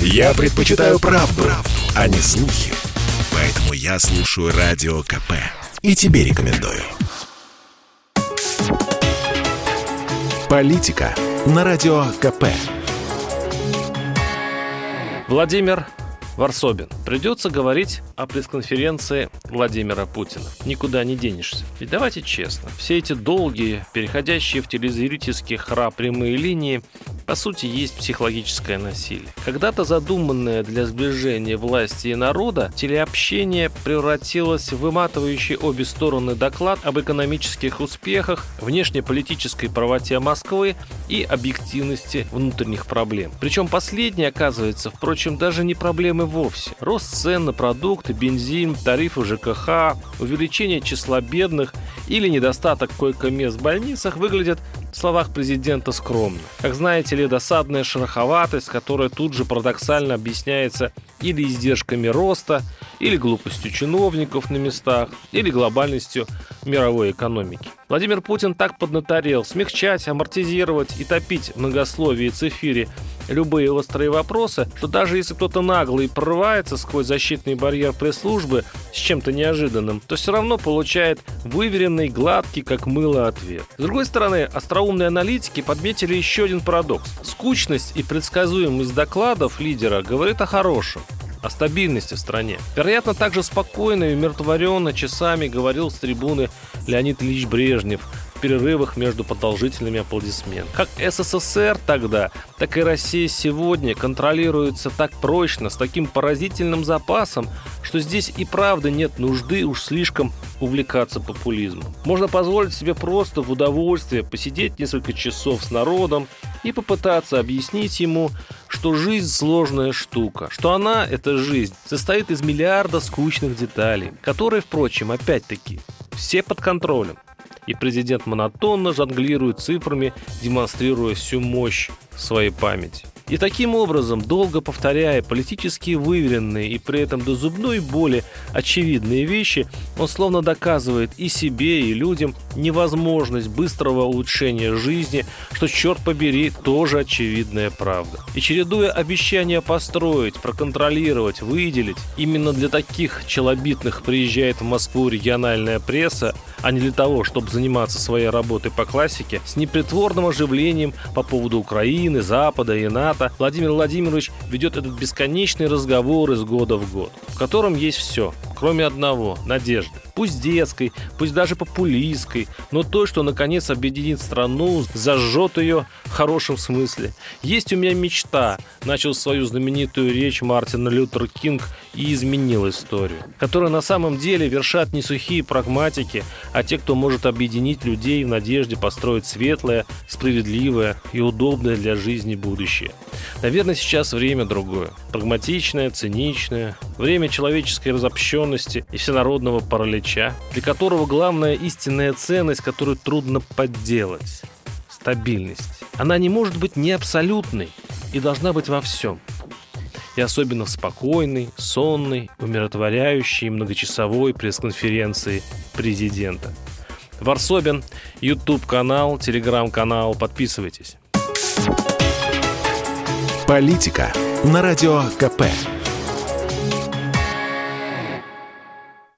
Я предпочитаю правду, а не слухи. Поэтому я слушаю Радио КП. И тебе рекомендую. Политика на Радио КП. Владимир Варсобин. Придется говорить о пресс-конференции Владимира Путина. Никуда не денешься. Ведь давайте честно, все эти долгие, переходящие в телезрительские хра прямые линии, по сути, есть психологическое насилие. Когда-то задуманное для сближения власти и народа, телеобщение превратилось в выматывающий обе стороны доклад об экономических успехах, внешнеполитической правоте Москвы и объективности внутренних проблем. Причем последнее, оказывается, впрочем, даже не проблемы вовсе. Рост цен на продукты, бензин, тарифы ЖКХ, увеличение числа бедных или недостаток койко-мест в больницах выглядят, в словах президента, скромно. Как знаете ли, досадная шероховатость, которая тут же парадоксально объясняется или издержками роста, или глупостью чиновников на местах, или глобальностью мировой экономики. Владимир Путин так поднаторел смягчать, амортизировать и топить в многословии и цифире любые острые вопросы, что даже если кто-то наглый прорывается сквозь защитный барьер пресс-службы с чем-то неожиданным, то все равно получает выверенный, гладкий, как мыло, ответ. С другой стороны, остроумные аналитики подметили еще один парадокс. Скучность и предсказуемость докладов лидера говорит о хорошем, о стабильности в стране. Вероятно, также спокойно и умиротворенно часами говорил с трибуны Леонид Ильич Брежнев в перерывах между продолжительными аплодисментами. Как СССР тогда, так и Россия сегодня контролируется так прочно, с таким поразительным запасом, что здесь и правда нет нужды уж слишком увлекаться популизмом. Можно позволить себе просто в удовольствие посидеть несколько часов с народом и попытаться объяснить ему, что жизнь сложная штука, что она, эта жизнь, состоит из миллиарда скучных деталей, которые, впрочем, опять-таки, все под контролем. И президент монотонно жонглирует цифрами, демонстрируя всю мощь своей памяти. И таким образом, долго повторяя политически выверенные и при этом до зубной боли очевидные вещи, он словно доказывает и себе, и людям невозможность быстрого улучшения жизни, что, черт побери, тоже очевидная правда. И чередуя обещания построить, проконтролировать, выделить, именно для таких челобитных приезжает в Москву региональная пресса, а не для того, чтобы заниматься своей работой по классике, с непритворным оживлением по поводу Украины, Запада и НАТО, Владимир Владимирович ведет этот бесконечный разговор из года в год, в котором есть все, кроме одного – надежды. Пусть детской, пусть даже популистской, но той, что наконец объединит страну, зажжет ее в хорошем смысле. «Есть у меня мечта», – начал свою знаменитую речь Мартин Лютер Кинг и изменил историю, которую на самом деле вершат не сухие прагматики, а те, кто может объединить людей в надежде построить светлое, справедливое и удобное для жизни будущее. Наверное, сейчас время другое. Прагматичное, циничное. Время человеческой разобщенности и всенародного паралича, для которого главная истинная ценность, которую трудно подделать – стабильность. Она не может быть не абсолютной и должна быть во всем. И особенно в спокойной, сонной, умиротворяющей многочасовой пресс-конференции президента. Варсобин, YouTube-канал, Telegram-канал. Подписывайтесь. Политика на Радио КП.